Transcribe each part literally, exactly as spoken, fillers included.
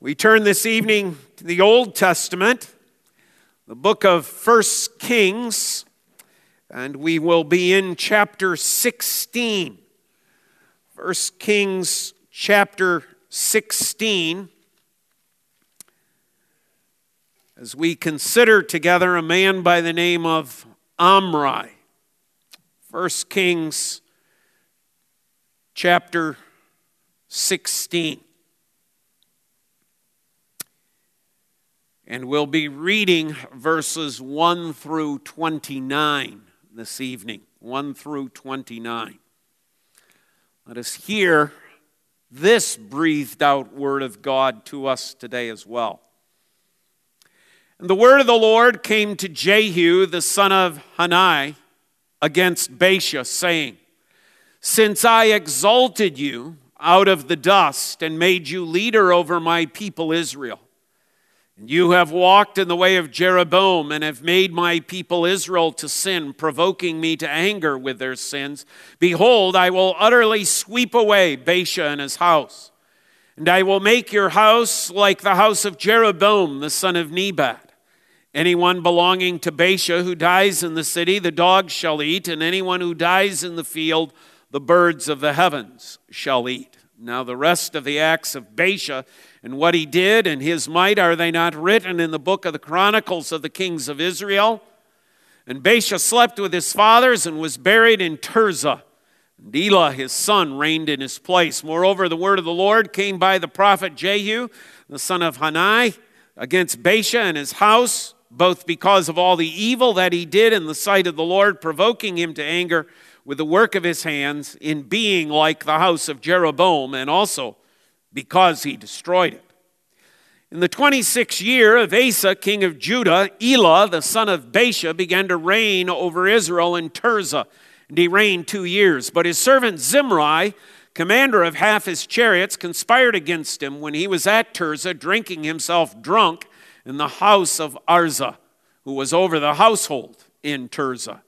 We turn this evening to the Old Testament, the book of First Kings, and we will be in chapter sixteen. First Kings chapter sixteen, as we consider together a man by the name of Omri. First Kings chapter sixteen. And we'll be reading verses one through twenty-nine this evening. one through twenty-nine. Let us hear this breathed out word of God to us today as well. And the word of the Lord came to Jehu, the son of Hanani, against Baasha, saying, "Since I exalted you out of the dust and made you leader over my people Israel, you have walked in the way of Jeroboam and have made my people Israel to sin, provoking me to anger with their sins. Behold, I will utterly sweep away Baasha and his house, and I will make your house like the house of Jeroboam, the son of Nebat. Anyone belonging to Baasha who dies in the city, the dogs shall eat, and anyone who dies in the field, the birds of the heavens shall eat." Now the rest of the acts of Baasha and what he did and his might, are they not written in the book of the Chronicles of the kings of Israel? And Baasha slept with his fathers and was buried in Tirzah. And Elah his son reigned in his place. Moreover, the word of the Lord came by the prophet Jehu, the son of Hanani, against Baasha and his house, both because of all the evil that he did in the sight of the Lord, provoking him to anger with the work of his hands, in being like the house of Jeroboam, and also because he destroyed it. In the twenty-sixth year of Asa, king of Judah, Elah, the son of Baasha, began to reign over Israel in Tirzah, and he reigned two years. But his servant Zimri, commander of half his chariots, conspired against him when he was at Tirzah, drinking himself drunk in the house of Arzah, who was over the household in Tirzah.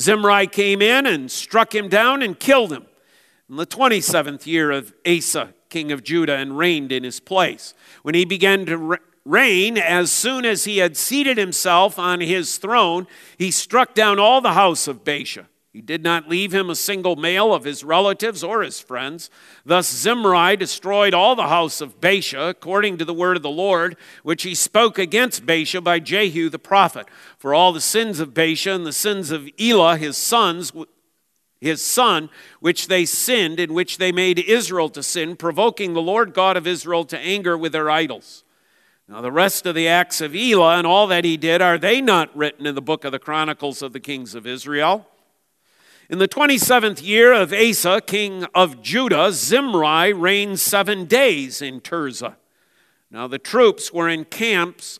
Zimri came in and struck him down and killed him in the twenty-seventh year of Asa, king of Judah, and reigned in his place. When he began to reign, as soon as he had seated himself on his throne, he struck down all the house of Baasha. He did not leave him a single male of his relatives or his friends. Thus Zimri destroyed all the house of Baasha, according to the word of the Lord, which he spoke against Baasha by Jehu the prophet. For all the sins of Baasha and the sins of Elah his sons, his son, which they sinned, in which they made Israel to sin, provoking the Lord God of Israel to anger with their idols. Now the rest of the acts of Elah and all that he did, are they not written in the book of the Chronicles of the kings of Israel? In the twenty-seventh year of Asa, king of Judah, Zimri reigned seven days in Tirzah. Now the troops were encamped,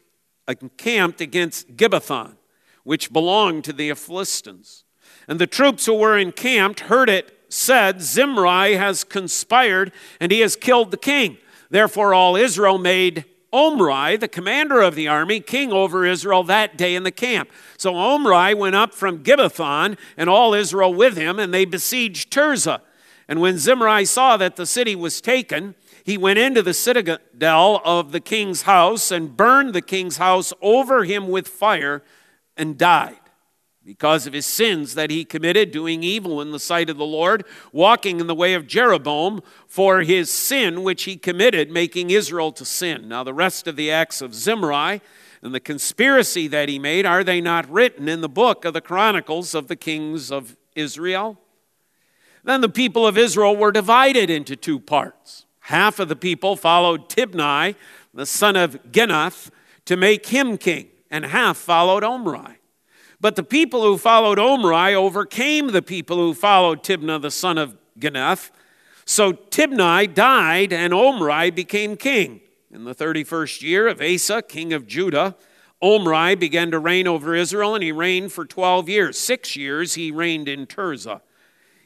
encamped against Gibbethon, which belonged to the Philistines. And the troops who were encamped heard it said, "Zimri has conspired, and he has killed the king." Therefore all Israel made Omri, the commander of the army, king over Israel that day in the camp. So Omri went up from Gibbethon, and all Israel with him, and they besieged Tirzah. And when Zimri saw that the city was taken, he went into the citadel of the king's house and burned the king's house over him with fire and died, because of his sins that he committed, doing evil in the sight of the Lord, walking in the way of Jeroboam, for his sin which he committed, making Israel to sin. Now the rest of the acts of Zimri and the conspiracy that he made, are they not written in the book of the Chronicles of the kings of Israel? Then the people of Israel were divided into two parts. Half of the people followed Tibni, the son of Ginath, to make him king, and half followed Omri. But the people who followed Omri overcame the people who followed Tibni, the son of Ginath. So Tibni died, and Omri became king. In the thirty-first year of Asa, king of Judah, Omri began to reign over Israel, and he reigned for twelve years. Six years he reigned in Tirzah.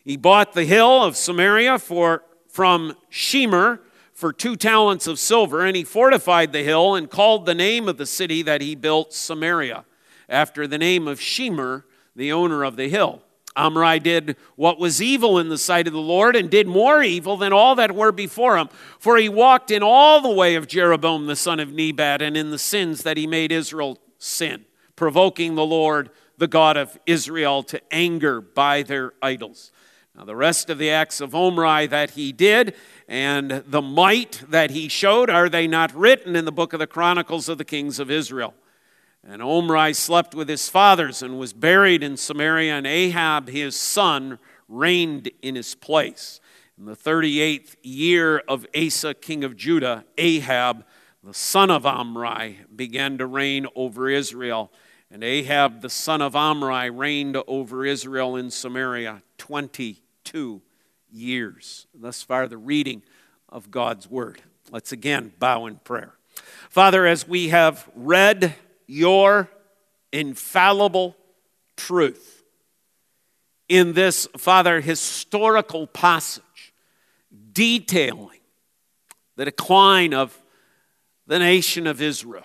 He bought the hill of Samaria for, from Shemer for two talents of silver, and he fortified the hill and called the name of the city that he built Samaria, after the name of Shemer, the owner of the hill. Omri did what was evil in the sight of the Lord, and did more evil than all that were before him. For he walked in all the way of Jeroboam the son of Nebat, and in the sins that he made Israel sin, provoking the Lord, the God of Israel, to anger by their idols. Now, the rest of the acts of Omri that he did and the might that he showed, are they not written in the book of the Chronicles of the Kings of Israel? And Omri slept with his fathers and was buried in Samaria, and Ahab his son reigned in his place. In the thirty-eighth year of Asa, king of Judah, Ahab, the son of Omri, began to reign over Israel. And Ahab, the son of Omri, reigned over Israel in Samaria twenty-two years. Thus far, the reading of God's word. Let's again bow in prayer. Father, as we have read your infallible truth in this, Father, historical passage detailing the decline of the nation of Israel,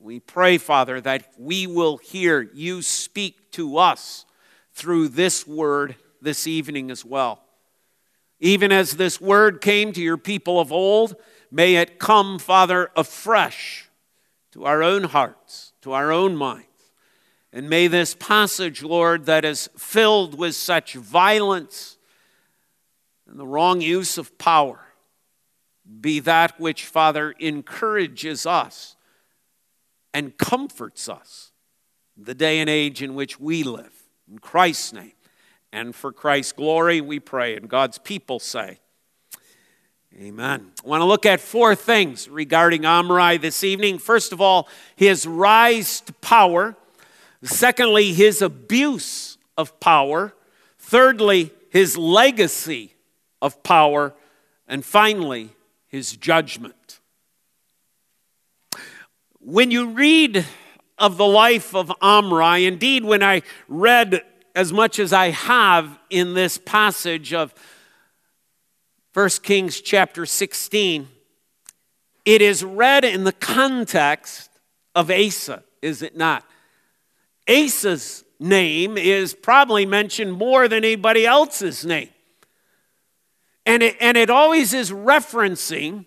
we pray, Father, that we will hear you speak to us through this word this evening as well. Even as this word came to your people of old, may it come, Father, afresh to our own hearts, to our own minds. And may this passage, Lord, that is filled with such violence and the wrong use of power, be that which, Father, encourages us and comforts us the day and age in which we live. In Christ's name and for Christ's glory we pray. And God's people say, amen. I want to look at four things regarding Omri this evening. First of all, his rise to power. Secondly, his abuse of power. Thirdly, his legacy of power. And finally, his judgment. When you read of the life of Omri, indeed when I read as much as I have in this passage of First Kings chapter sixteen, it is read in the context of Asa, is it not? Asa's name is probably mentioned more than anybody else's name. And it, and it always is referencing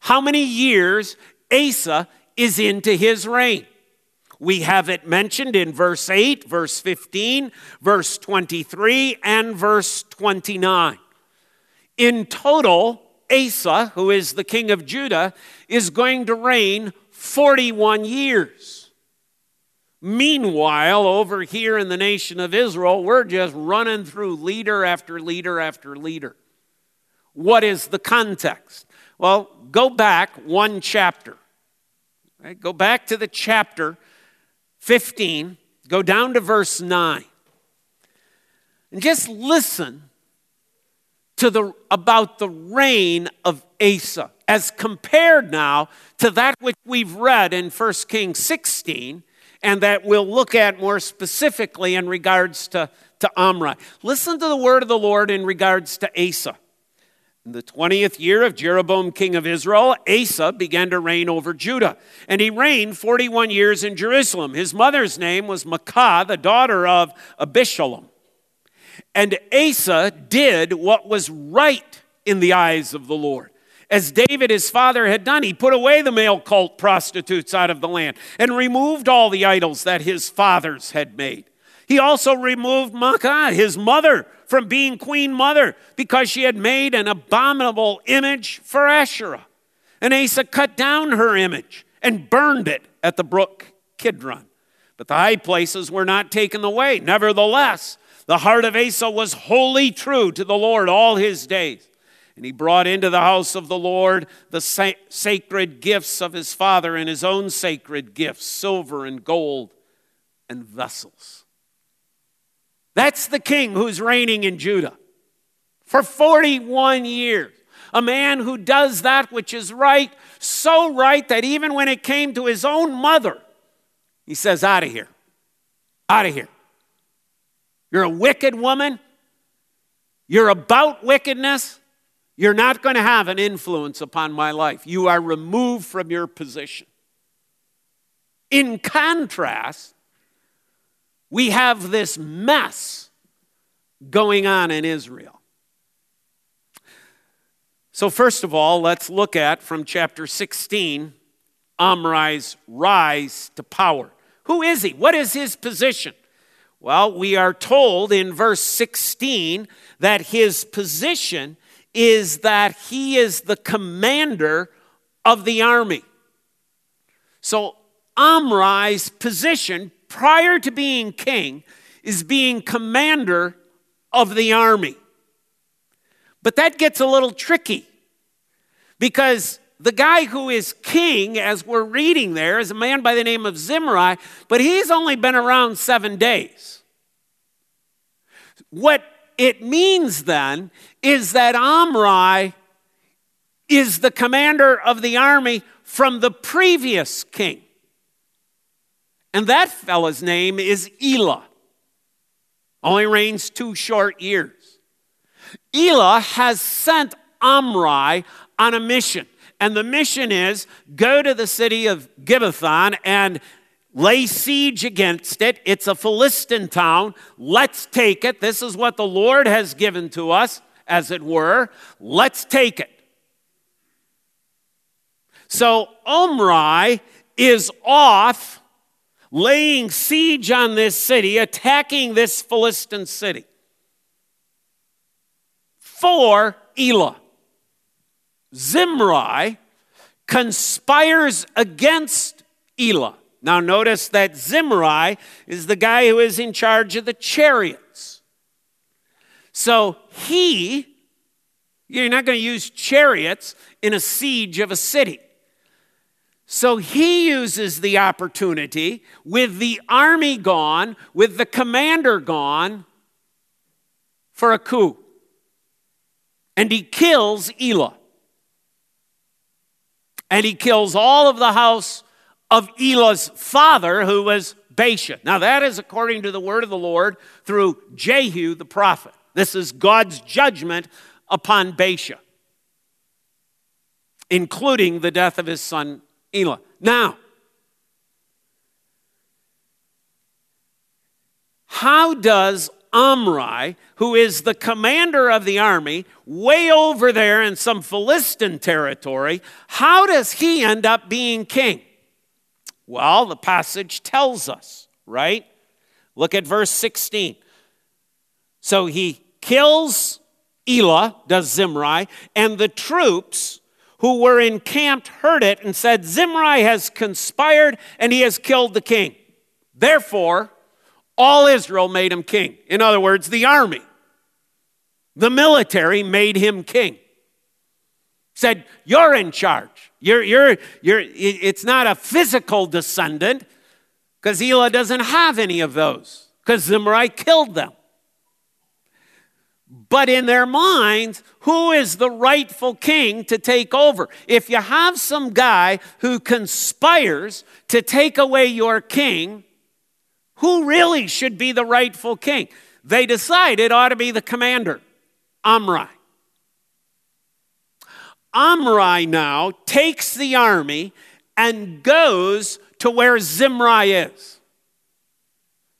how many years Asa is into his reign. We have it mentioned in verse eight, verse fifteen, verse twenty-three, and verse twenty-nine. In total, Asa, who is the king of Judah, is going to reign forty-one years. Meanwhile, over here in the nation of Israel, we're just running through leader after leader after leader. What is the context? Well, go back one chapter. Right, go back to the chapter fifteen, go down to verse nine. And just listen to the about the reign of Asa as compared now to that which we've read in First Kings sixteen and that we'll look at more specifically in regards to, to Omri. Listen to the word of the Lord in regards to Asa. In the twentieth year of Jeroboam, king of Israel, Asa began to reign over Judah, and he reigned forty-one years in Jerusalem. His mother's name was Maacah, the daughter of Abishalom. And Asa did what was right in the eyes of the Lord, as David his father had done. He put away the male cult prostitutes out of the land and removed all the idols that his fathers had made. He also removed Maacah, his mother, from being queen mother, because she had made an abominable image for Asherah. And Asa cut down her image and burned it at the brook Kidron. But the high places were not taken away. Nevertheless, the heart of Asa was wholly true to the Lord all his days. And he brought into the house of the Lord the sa- sacred gifts of his father and his own sacred gifts, silver and gold and vessels. That's the king who's reigning in Judah for forty-one years. A man who does that which is right, so right that even when it came to his own mother, he says, out of here, out of here. You're a wicked woman. You're about wickedness. You're not going to have an influence upon my life. You are removed from your position. In contrast, we have this mess going on in Israel. So first of all, let's look at, from chapter sixteen, Omri's rise to power. Who is he? What is his position? Well, we are told in verse sixteen that his position is that he is the commander of the army. So Omri's position prior to being king is being commander of the army. But that gets a little tricky because the guy who is king, as we're reading there, is a man by the name of Zimri, but he's only been around seven days. What it means then is that Omri is the commander of the army from the previous king. And that fella's name is Elah. Only reigns two short years. Elah has sent Omri on a mission. And the mission is, go to the city of Gibbethon and lay siege against it. It's a Philistine town. Let's take it. This is what the Lord has given to us, as it were. Let's take it. So Omri is off laying siege on this city, attacking this Philistine city for Elah. Zimri conspires against Elah. Now notice that Zimri is the guy who is in charge of the chariots. So he, you're not going to use chariots in a siege of a city. So he uses the opportunity with the army gone, with the commander gone, for a coup. And he kills Elah. And he kills all of the house of Elah's father, who was Baasha. Now that is according to the word of the Lord through Jehu the prophet. This is God's judgment upon Baasha, including the death of his son Elah. Now, how does Omri, who is the commander of the army, way over there in some Philistine territory, how does he end up being king? Well, the passage tells us, right? Look at verse sixteen. So he kills Elah, does Zimri, and the troops who were encamped heard it and said, Zimri has conspired and he has killed the king. Therefore, all Israel made him king. In other words, the army, the military made him king. Said, you're in charge. You're, you're, you're, it's not a physical descendant because Elah doesn't have any of those because Zimri killed them. But in their minds, who is the rightful king to take over? If you have some guy who conspires to take away your king, who really should be the rightful king? They decide it ought to be the commander, Omri. Omri now takes the army and goes to where Zimri is.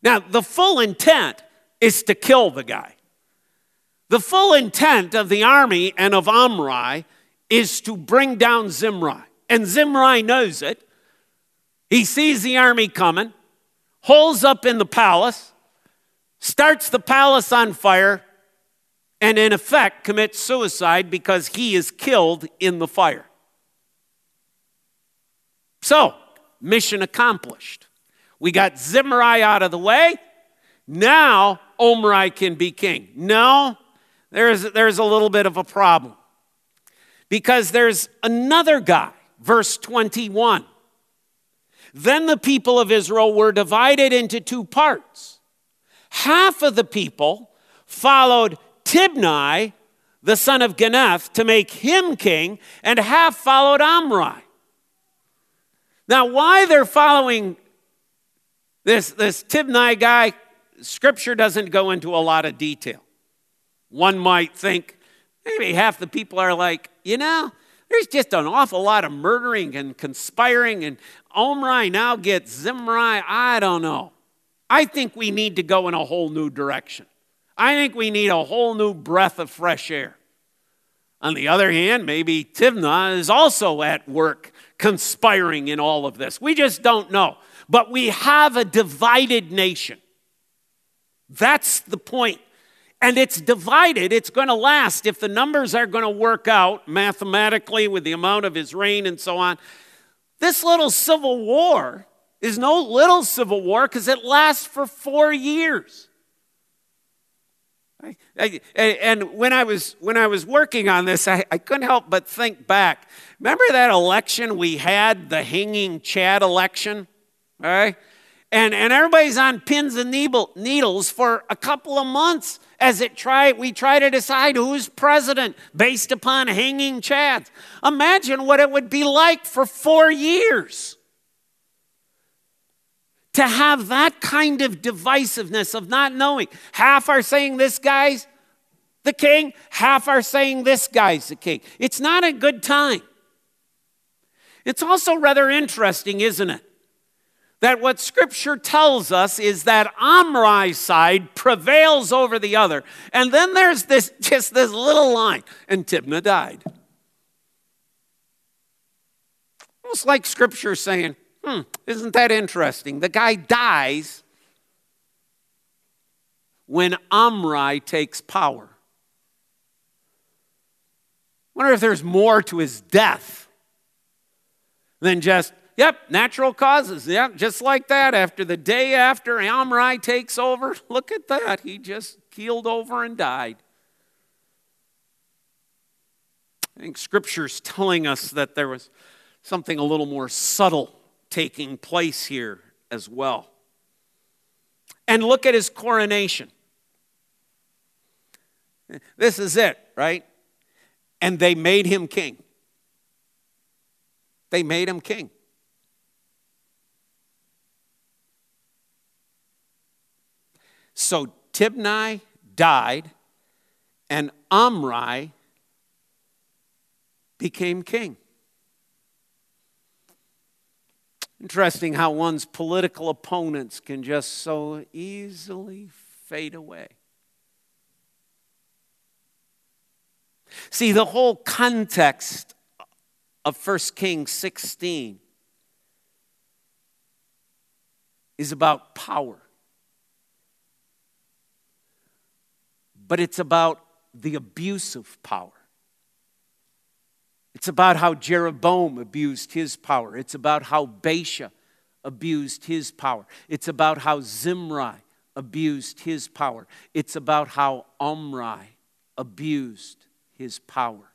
Now, the full intent is to kill the guy. The full intent of the army and of Omri is to bring down Zimri. And Zimri knows it. He sees the army coming, holds up in the palace, starts the palace on fire, and in effect commits suicide because he is killed in the fire. So, mission accomplished. We got Zimri out of the way. Now, Omri can be king. No. There's, there's a little bit of a problem because there's another guy, verse twenty-one. Then the people of Israel were divided into two parts. Half of the people followed Tibni, the son of Ginath, to make him king, and half followed Omri. Now, why they're following this, this Tibni guy, Scripture doesn't go into a lot of detail. One might think, maybe half the people are like, you know, there's just an awful lot of murdering and conspiring, and Omri now gets Zimri. I don't know. I think we need to go in a whole new direction. I think we need a whole new breath of fresh air. On the other hand, maybe Tibni is also at work conspiring in all of this. We just don't know. But we have a divided nation. That's the point. And it's divided. It's going to last. If the numbers are going to work out mathematically with the amount of his reign and so on, this little civil war is no little civil war because it lasts for four years. I, I, and when I was when I was working on this, I, I couldn't help but think back. Remember that election we had, the hanging Chad election? All right? And, and everybody's on pins and needles for a couple of months as it try, we try to decide who's president based upon hanging chads. Imagine what it would be like for four years to have that kind of divisiveness of not knowing. Half are saying this guy's the king, half are saying this guy's the king. It's not a good time. It's also rather interesting, isn't it? That what Scripture tells us is that Omri's side prevails over the other. And then there's this just this little line, and Tibni died. Almost like Scripture saying, hmm, isn't that interesting? The guy dies when Omri takes power. I wonder if there's more to his death than just, yep, natural causes. Yep, just like that. After the day after Omri takes over, look at that. He just keeled over and died. I think Scripture's telling us that there was something a little more subtle taking place here as well. And look at his coronation. This is it, right? And they made him king. They made him king. So Tibni died, and Omri became king. Interesting how one's political opponents can just so easily fade away. See, the whole context of First Kings sixteen is about power. But it's about the abuse of power. It's about how Jeroboam abused his power. It's about how Baasha abused his power. It's about how Zimri abused his power. It's about how Omri abused his power.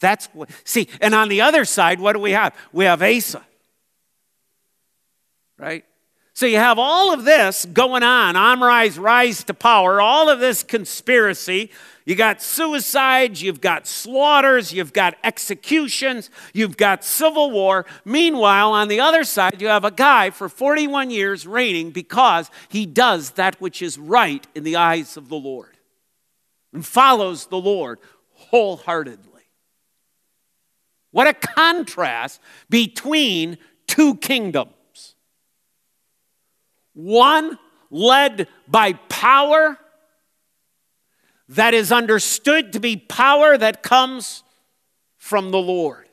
That's what, see, and on the other side, what do we have? We have Asa, right? So you have all of this going on, Omri's rise to power, all of this conspiracy. You got suicides, you've got slaughters, you've got executions, you've got civil war. Meanwhile, on the other side, you have a guy for forty-one years reigning because he does that which is right in the eyes of the Lord and follows the Lord wholeheartedly. What a contrast between two kingdoms. One led by power that is understood to be power that comes from the Lord.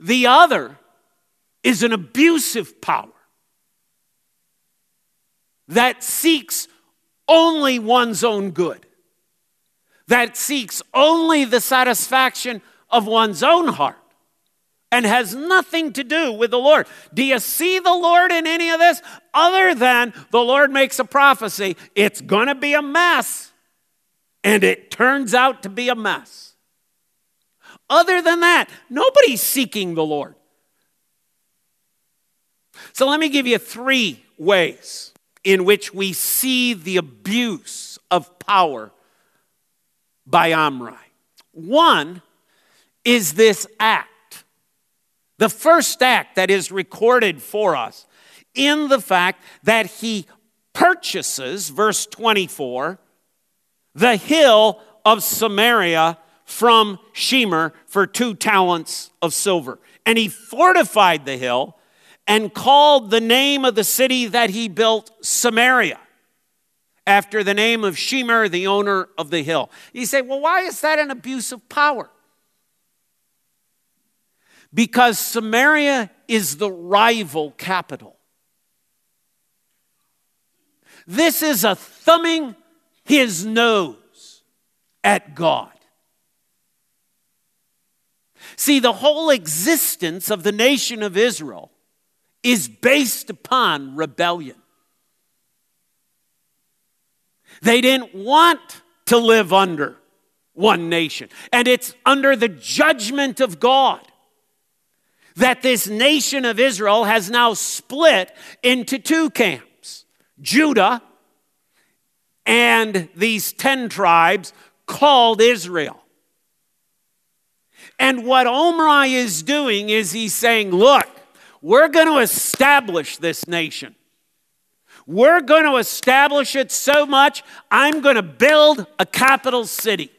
The other is an abusive power that seeks only one's own good, that seeks only the satisfaction of one's own heart, and has nothing to do with the Lord. Do you see the Lord in any of this? Other than the Lord makes a prophecy, it's going to be a mess. And it turns out to be a mess. Other than that, nobody's seeking the Lord. So let me give you three ways in which we see the abuse of power by Omri. One is this act. The first act that is recorded for us in the fact that he purchases, verse twenty-four, the hill of Samaria from Shemer for two talents of silver. And he fortified the hill and called the name of the city that he built Samaria, after the name of Shemer, the owner of the hill. You say, well, why is that an abuse of power? Because Samaria is the rival capital. This is a thumbing his nose at God. See, the whole existence of the nation of Israel is based upon rebellion. They didn't want to live under one nation. And it's under the judgment of God that this nation of Israel has now split into two camps. Judah and these ten tribes called Israel. And what Omri is doing is he's saying, look, we're going to establish this nation. We're going to establish it so much, I'm going to build a capital city.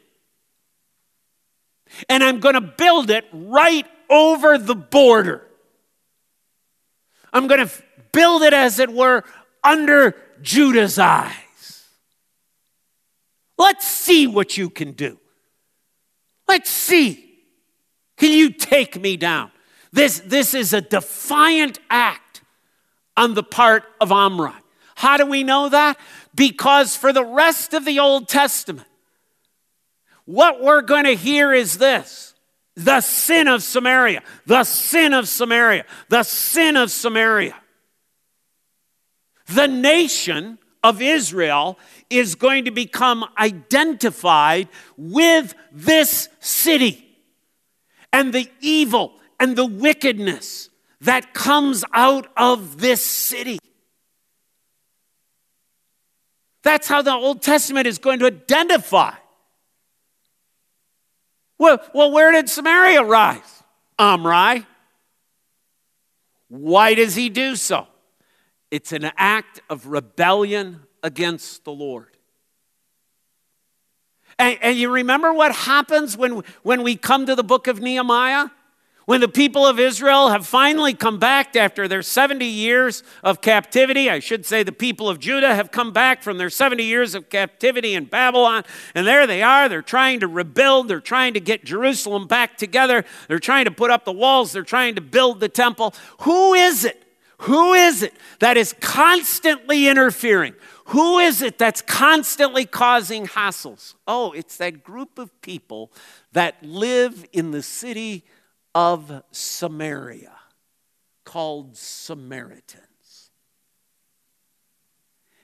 And I'm going to build it right over the border. I'm going to build it, as it were, under Judah's eyes. Let's see what you can do. Let's see. Can you take me down? This, this is a defiant act on the part of Omri. How do we know that? Because for the rest of the Old Testament, what we're going to hear is this: the sin of Samaria, the sin of Samaria, the sin of Samaria. The nation of Israel is going to become identified with this city and the evil and the wickedness that comes out of this city. That's how the Old Testament is going to identify. Well, well, where did Samaria rise? Omri. Why does he do so? It's an act of rebellion against the Lord. And, and you remember what happens when, when we come to the book of Nehemiah? When the people of Israel have finally come back after their seventy years of captivity, I should say the people of Judah have come back from their seventy years of captivity in Babylon, and there they are, they're trying to rebuild, they're trying to get Jerusalem back together, they're trying to put up the walls, they're trying to build the temple. Who is it? Who is it that is constantly interfering? Who is it that's constantly causing hassles? Oh, it's that group of people that live in the city of Samaria, called Samaritans.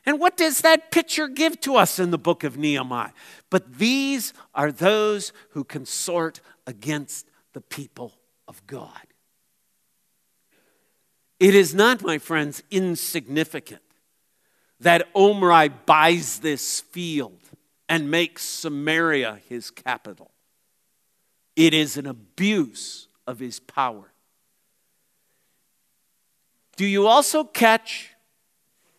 And what does that picture give to us in the book of Nehemiah? But these are those who consort against the people of God. It is not, my friends, insignificant that Omri buys this field and makes Samaria his capital. It is an abuse of his power. Do you also catch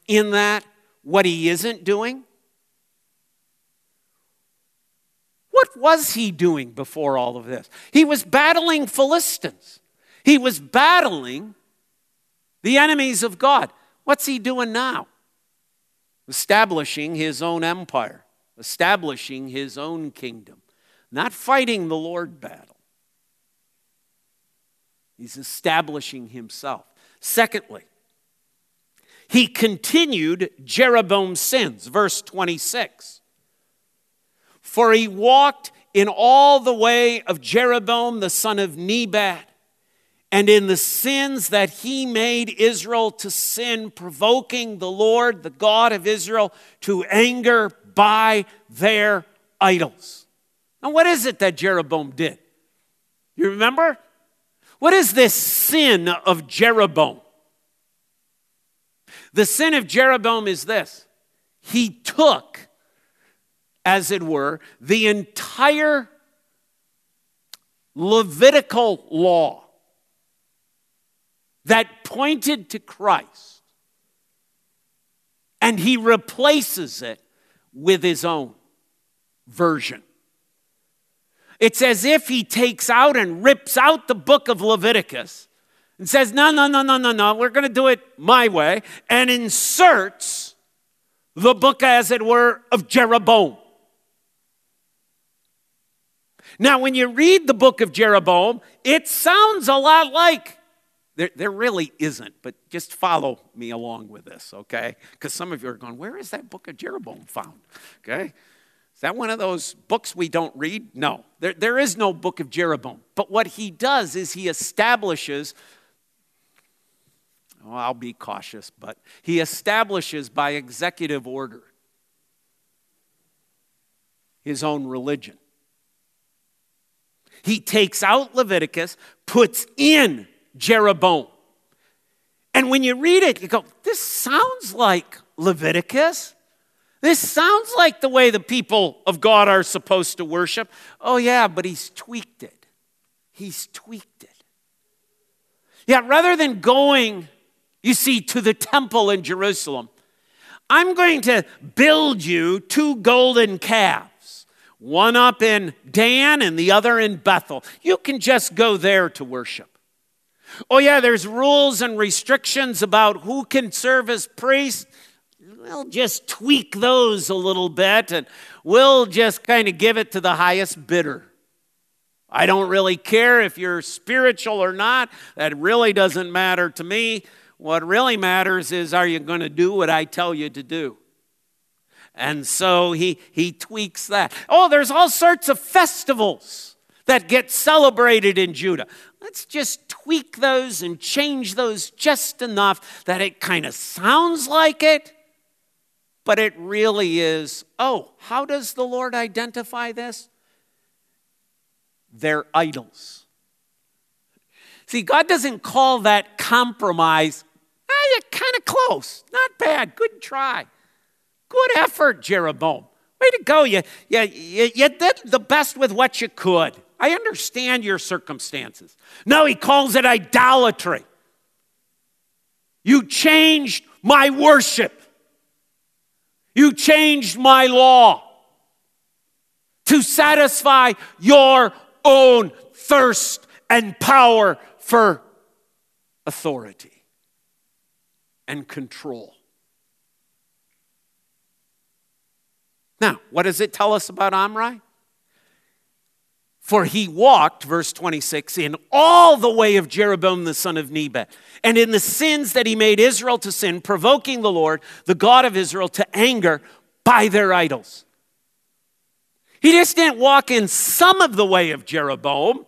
in that what he isn't doing? What was he doing before all of this? He was battling Philistines. He was battling the enemies of God. What's he doing now? Establishing his own empire, establishing his own kingdom, not fighting the Lord battle. He's establishing himself. Secondly, he continued Jeroboam's sins. Verse twenty-six. For he walked in all the way of Jeroboam the son of Nebat, and in the sins that he made Israel to sin, provoking the Lord, the God of Israel, to anger by their idols. Now, what is it that Jeroboam did? You remember? What is this sin of Jeroboam? The sin of Jeroboam is this: he took, as it were, the entire Levitical law that pointed to Christ, and he replaces it with his own version. It's as if he takes out and rips out the book of Leviticus and says, no, no, no, no, no, no, we're going to do it my way, and inserts the book, as it were, of Jeroboam. Now, when you read the book of Jeroboam, it sounds a lot like, there, there really isn't, but just follow me along with this, okay? Because some of you are going, where is that book of Jeroboam found, okay? Is that one of those books we don't read? No, there, there is no book of Jeroboam. But what he does is he establishes, well, I'll be cautious, but he establishes by executive order his own religion. He takes out Leviticus, puts in Jeroboam. And when you read it, you go, this sounds like Leviticus. This sounds like the way the people of God are supposed to worship. Oh, yeah, but he's tweaked it. He's tweaked it. Yeah, rather than going, you see, to the temple in Jerusalem, I'm going to build you two golden calves, one up in Dan and the other in Bethel. You can just go there to worship. Oh, yeah, there's rules and restrictions about who can serve as priest. We'll just tweak those a little bit, and we'll just kind of give it to the highest bidder. I don't really care if you're spiritual or not. That really doesn't matter to me. What really matters is, are you going to do what I tell you to do? And so he, he tweaks that. Oh, there's all sorts of festivals that get celebrated in Judah. Let's just tweak those and change those just enough that it kind of sounds like it. But it really is, oh, how does the Lord identify this? They're idols. See, God doesn't call that compromise. Ah, you're kind of close. Not bad. Good try. Good effort, Jeroboam. Way to go. You, you, you, you did the best with what you could. I understand your circumstances. No, he calls it idolatry. You changed my worship. You changed my law to satisfy your own thirst and power for authority and control. Now, what does it tell us about Omri? For he walked, verse twenty-six, in all the way of Jeroboam the son of Nebat, and in the sins that he made Israel to sin, provoking the Lord, the God of Israel, to anger by their idols. He just didn't walk in some of the way of Jeroboam.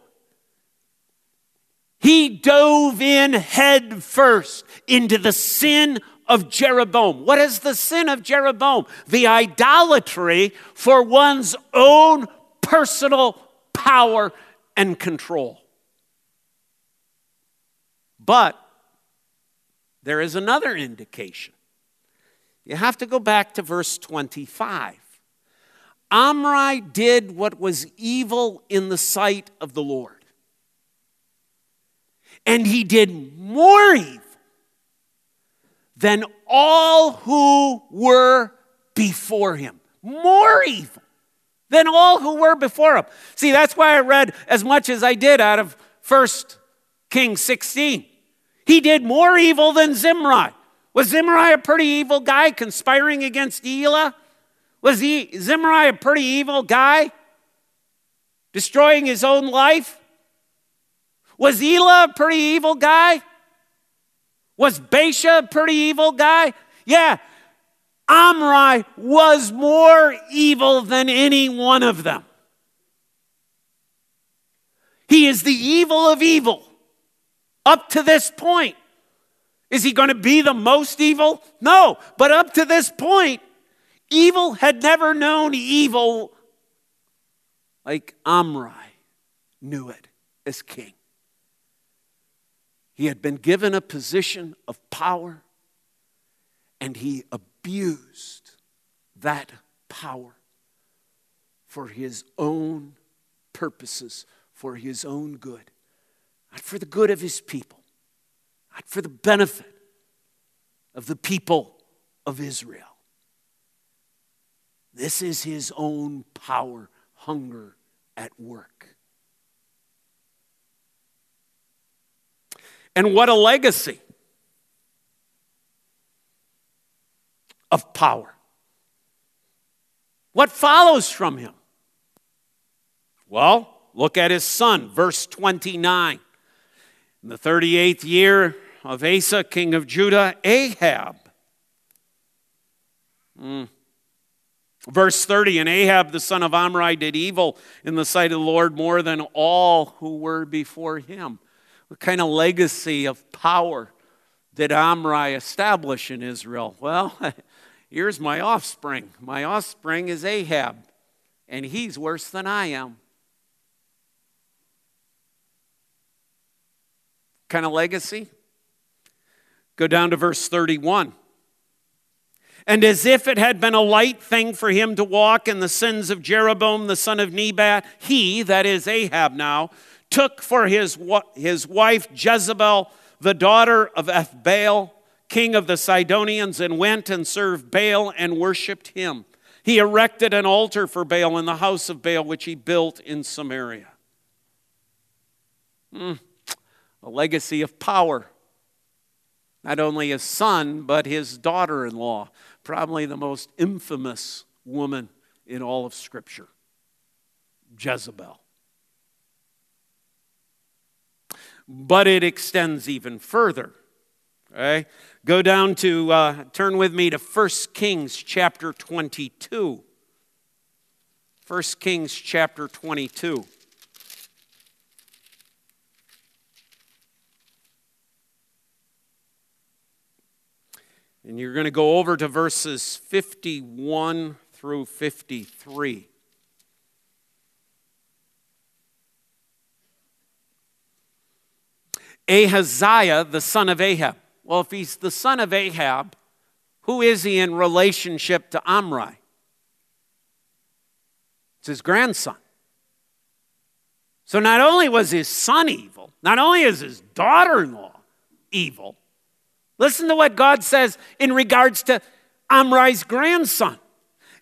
He dove in head first into the sin of Jeroboam. What is the sin of Jeroboam? The idolatry for one's own personal power and control. But there is another indication. You have to go back to verse twenty-five. Omri did what was evil in the sight of the Lord, and he did more evil than all who were before him. More evil than all who were before him. See, that's why I read as much as I did out of First Kings sixteen. He did more evil than Zimri. Was Zimri a pretty evil guy conspiring against Elah? Was he, Zimri a pretty evil guy destroying his own life? Was Elah a pretty evil guy? Was Baasha a pretty evil guy? Yeah. Omri was more evil than any one of them. He is the evil of evil up to this point. Is he going to be the most evil? No, but up to this point, evil had never known evil like Omri knew it as king. He had been given a position of power, and he abused that power for his own purposes, for his own good, not for the good of his people, not for the benefit of the people of Israel. This is his own power, hunger at work. And what a legacy of power. What follows from him? Well, look at his son, verse twenty-nine. In the thirty-eighth year of Asa, king of Judah, Ahab. Mm. Verse thirty, and Ahab the son of Omri did evil in the sight of the Lord more than all who were before him. What kind of legacy of power did Omri establish in Israel? Well, here's my offspring. My offspring is Ahab, and he's worse than I am. Kind of legacy. Go down to verse thirty-one. And as if it had been a light thing for him to walk in the sins of Jeroboam the son of Nebat, he, that is Ahab now, took for his, his wife Jezebel, the daughter of Ethbaal, king of the Sidonians, and went and served Baal and worshipped him. He erected an altar for Baal in the house of Baal, which he built in Samaria. Hmm. A legacy of power. Not only his son, but his daughter-in-law, probably the most infamous woman in all of Scripture, Jezebel. But it extends even further. Okay? Go down to, uh, turn with me to First Kings chapter twenty-two. First Kings chapter twenty-two. And you're going to go over to verses fifty-one through fifty-three. Ahaziah, the son of Ahab. Well, if he's the son of Ahab, who is he in relationship to Omri? It's his grandson. So not only was his son evil, not only is his daughter-in-law evil, listen to what God says in regards to Omri's grandson.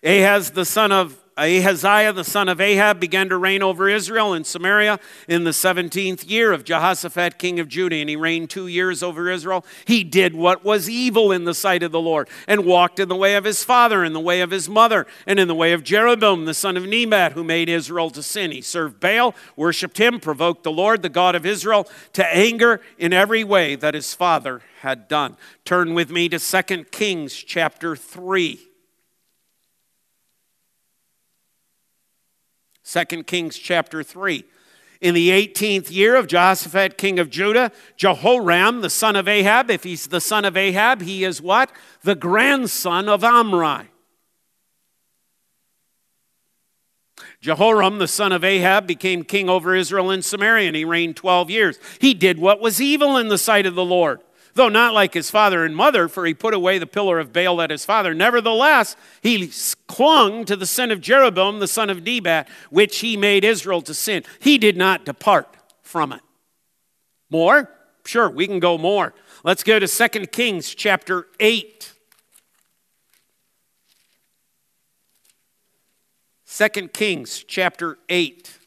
Ahaz, the son of, Ahaziah, the son of Ahab, began to reign over Israel in Samaria in the seventeenth year of Jehoshaphat, king of Judah, and he reigned two years over Israel. He did what was evil in the sight of the Lord, and walked in the way of his father, in the way of his mother, and in the way of Jeroboam, the son of Nebat, who made Israel to sin. He served Baal, worshipped him, provoked the Lord, the God of Israel, to anger in every way that his father had done. Turn with me to Second Kings chapter three. Second Kings chapter three. In the eighteenth year of Jehoshaphat, king of Judah, Jehoram, the son of Ahab, if he's the son of Ahab, he is what? The grandson of Omri. Jehoram, the son of Ahab, became king over Israel in Samaria, and he reigned twelve years. He did what was evil in the sight of the Lord, though not like his father and mother, for he put away the pillar of Baal that his father. Nevertheless, he clung to the sin of Jeroboam, the son of Nebat, which he made Israel to sin. He did not depart from it. More? Sure, we can go more. Let's go to Second Kings chapter eight. Second Kings chapter eight.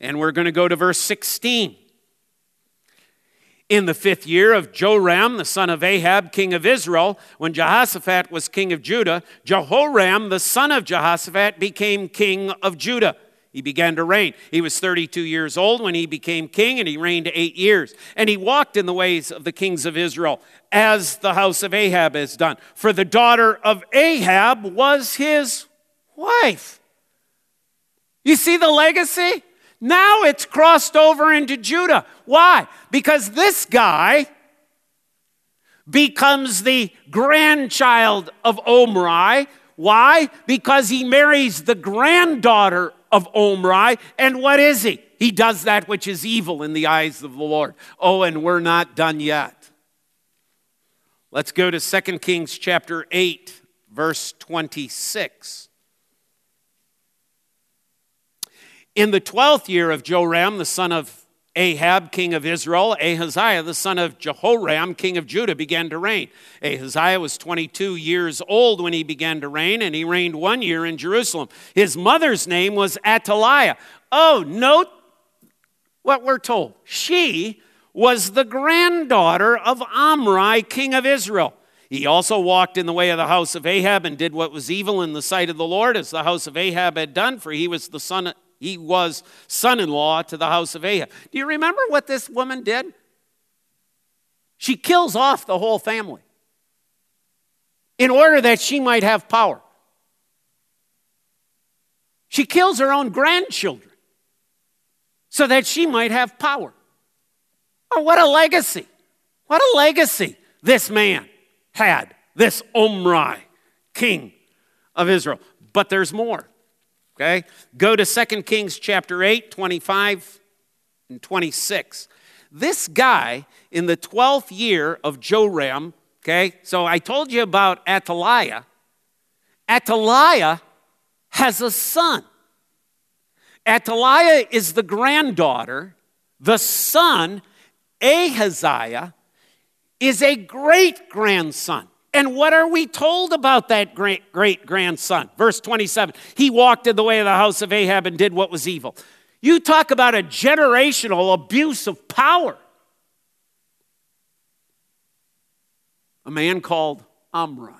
And we're going to go to verse sixteen. In the fifth year of Joram, the son of Ahab, king of Israel, when Jehoshaphat was king of Judah, Jehoram, the son of Jehoshaphat, became king of Judah. He began to reign. He was thirty-two years old when he became king, and he reigned eight years. And he walked in the ways of the kings of Israel, as the house of Ahab has done. For the daughter of Ahab was his wife. You see the legacy? Now it's crossed over into Judah. Why? Because this guy becomes the grandchild of Omri. Why? Because he marries the granddaughter of Omri. And what is he? He does that which is evil in the eyes of the Lord. Oh, and we're not done yet. Let's go to Second Kings chapter eight, verse twenty-six. In the twelfth year of Joram, the son of Ahab, king of Israel, Ahaziah, the son of Jehoram, king of Judah, began to reign. Ahaziah was twenty-two years old when he began to reign, and he reigned one year in Jerusalem. His mother's name was Athaliah. Oh, note what we're told. She was the granddaughter of Omri, king of Israel. He also walked in the way of the house of Ahab and did what was evil in the sight of the Lord, as the house of Ahab had done, for he was the son of, he was son-in-law to the house of Ahab. Do you remember what this woman did? She kills off the whole family in order that she might have power. She kills her own grandchildren so that she might have power. Oh, what a legacy. What a legacy this man had, this Omri, king of Israel. But there's more, okay? Go to Second Kings chapter eight, twenty-five and twenty-six. This guy, in the twelfth year of Joram, okay, so I told you about Athaliah. Athaliah has a son. Athaliah is the granddaughter. The son, Ahaziah, is a great-grandson. And what are we told about that great-grandson? Verse twenty-seven, he walked in the way of the house of Ahab and did what was evil. You talk about a generational abuse of power. A man called Omri.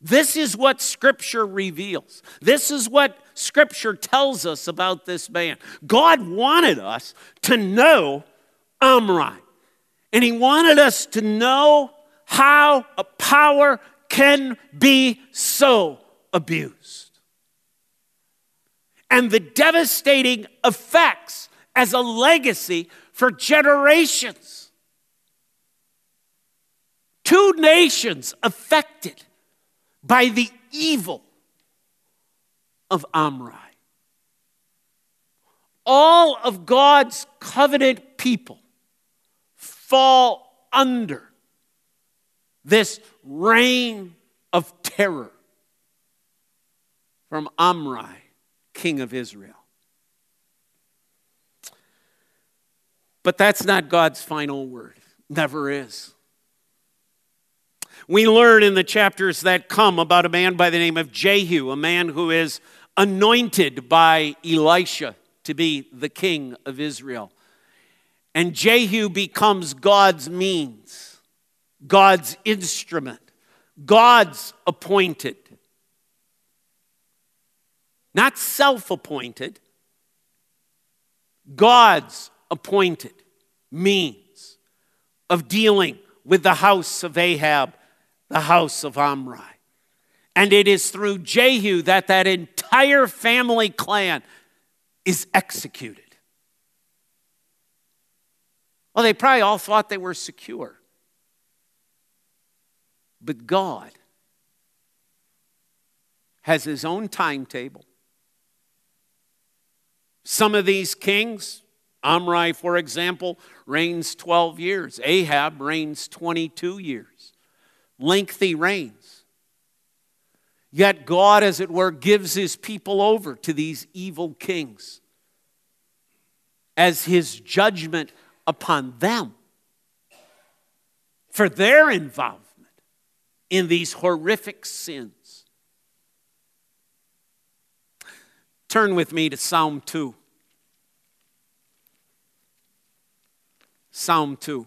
This is what Scripture reveals. This is what Scripture tells us about this man. God wanted us to know Omri. And he wanted us to know how a power can be so abused. And the devastating effects as a legacy for generations. Two nations affected by the evil of Omri. All of God's covenant people fall under this reign of terror from Omri, king of Israel. But that's not God's final word. Never is. We learn in the chapters that come about a man by the name of Jehu, a man who is anointed by Elisha to be the king of Israel. And Jehu becomes God's means, God's instrument, God's appointed. Not self-appointed, God's appointed means of dealing with the house of Ahab, the house of Omri. And it is through Jehu that that entire family clan is executed. Well, they probably all thought they were secure. But God has his own timetable. Some of these kings, Omri, for example, reigns twelve years. Ahab reigns twenty-two years. Lengthy reigns. Yet God, as it were, gives his people over to these evil kings as his judgment upon them for their involvement in these horrific sins. Turn with me to Psalm two. Psalm two.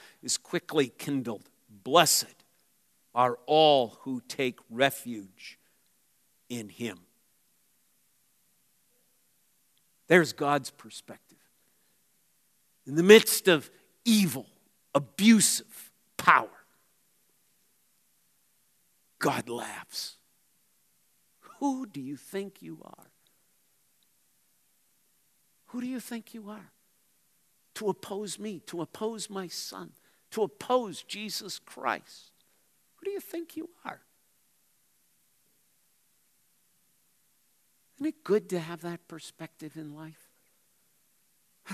is quickly kindled. Blessed are all who take refuge in him. There's God's perspective. in the midst of evil, abusive power, God laughs. Who do you think you are? Who do you think you are? To oppose me, to oppose my son, to oppose Jesus Christ. Who do you think you are? Isn't it good to have that perspective in life?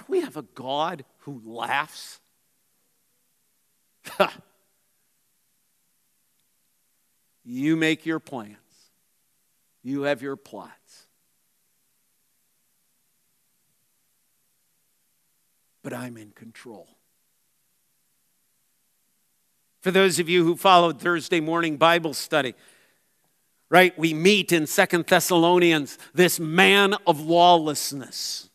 We have a God who laughs. You make your plans. You have your plots. But I'm in control. For those of you who followed Thursday morning Bible study, right, we meet in Second Thessalonians, this man of lawlessness.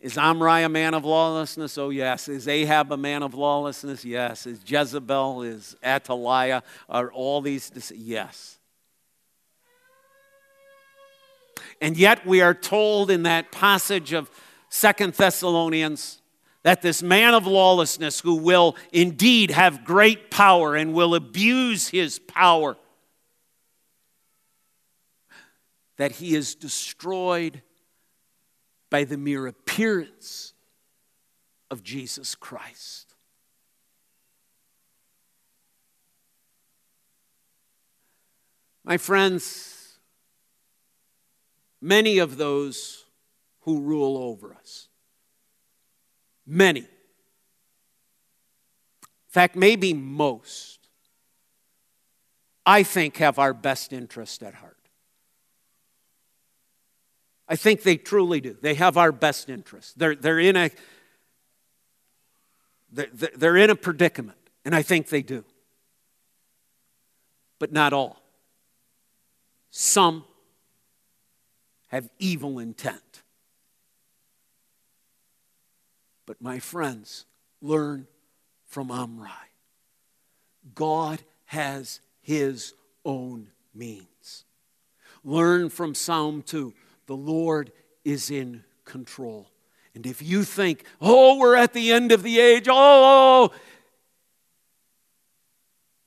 Is Omri a man of lawlessness? Oh, yes. Is Ahab a man of lawlessness? Yes. Is Jezebel, is Athaliah, are all these? Yes. And yet we are told in that passage of Second Thessalonians that this man of lawlessness, who will indeed have great power and will abuse his power, that he is destroyed by the mere appearance of Jesus Christ. My friends, many of those who rule over us, many, in fact, maybe most, I think have our best interest at heart. I think they truly do. They have our best interest. They're, they're, in a, they're, they're in a predicament, and I think they do. But not all. Some have evil intent. But my friends, learn from Omri. God has his own means. Learn from Psalm two. The Lord is in control. And if you think, oh, we're at the end of the age, oh,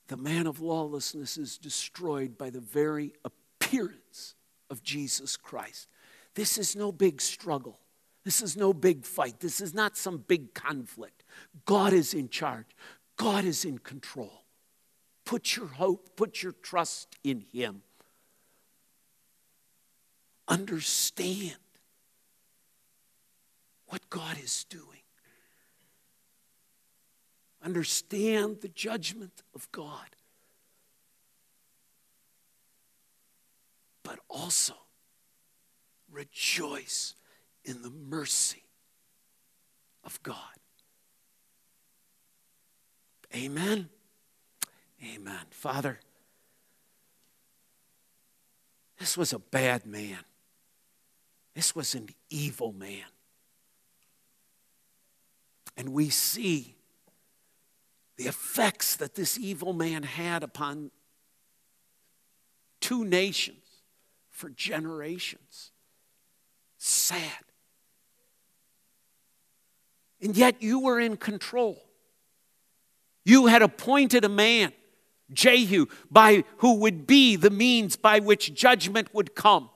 the man of lawlessness is destroyed by the very appearance of Jesus Christ. This is no big struggle. This is no big fight. This is not some big conflict. God is in charge. God is in control. Put your hope, put your trust in him. Understand what God is doing. Understand the judgment of God. But also rejoice in the mercy of God. Amen. Amen. Father, this was a bad man. This was an evil man. And we see the effects that this evil man had upon two nations for generations. Sad. And yet you were in control. You had appointed a man, Jehu, by who would be the means by which judgment would come.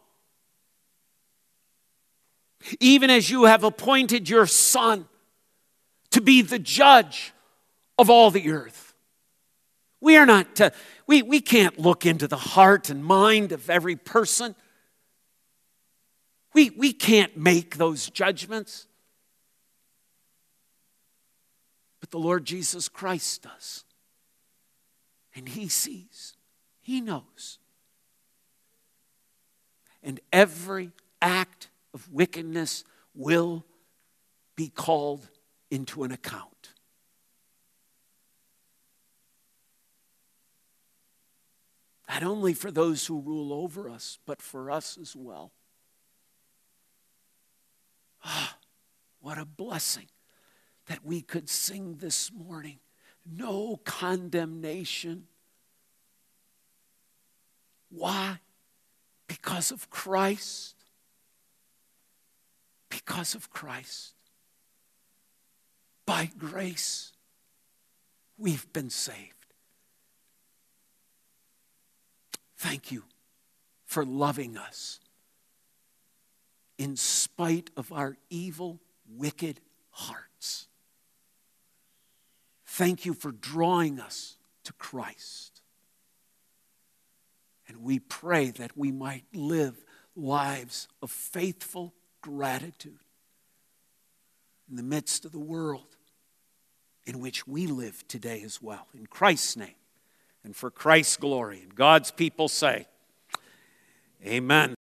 Even as you have appointed your son to be the judge of all the earth. We are not to, we, we can't look into the heart and mind of every person. We, we can't make those judgments. But the Lord Jesus Christ does. And he sees. He knows. And every act of wickedness will be called into an account. Not only for those who rule over us, but for us as well. Ah, what a blessing that we could sing this morning. No condemnation. Why? Because of Christ. Because of Christ. by grace, we've been saved. Thank you for loving us in spite of our evil, wicked hearts. Thank you for drawing us to Christ. And we pray that we might live lives of faithful gratitude in the midst of the world in which we live today as well. In Christ's name and for Christ's glory. And God's people say, amen.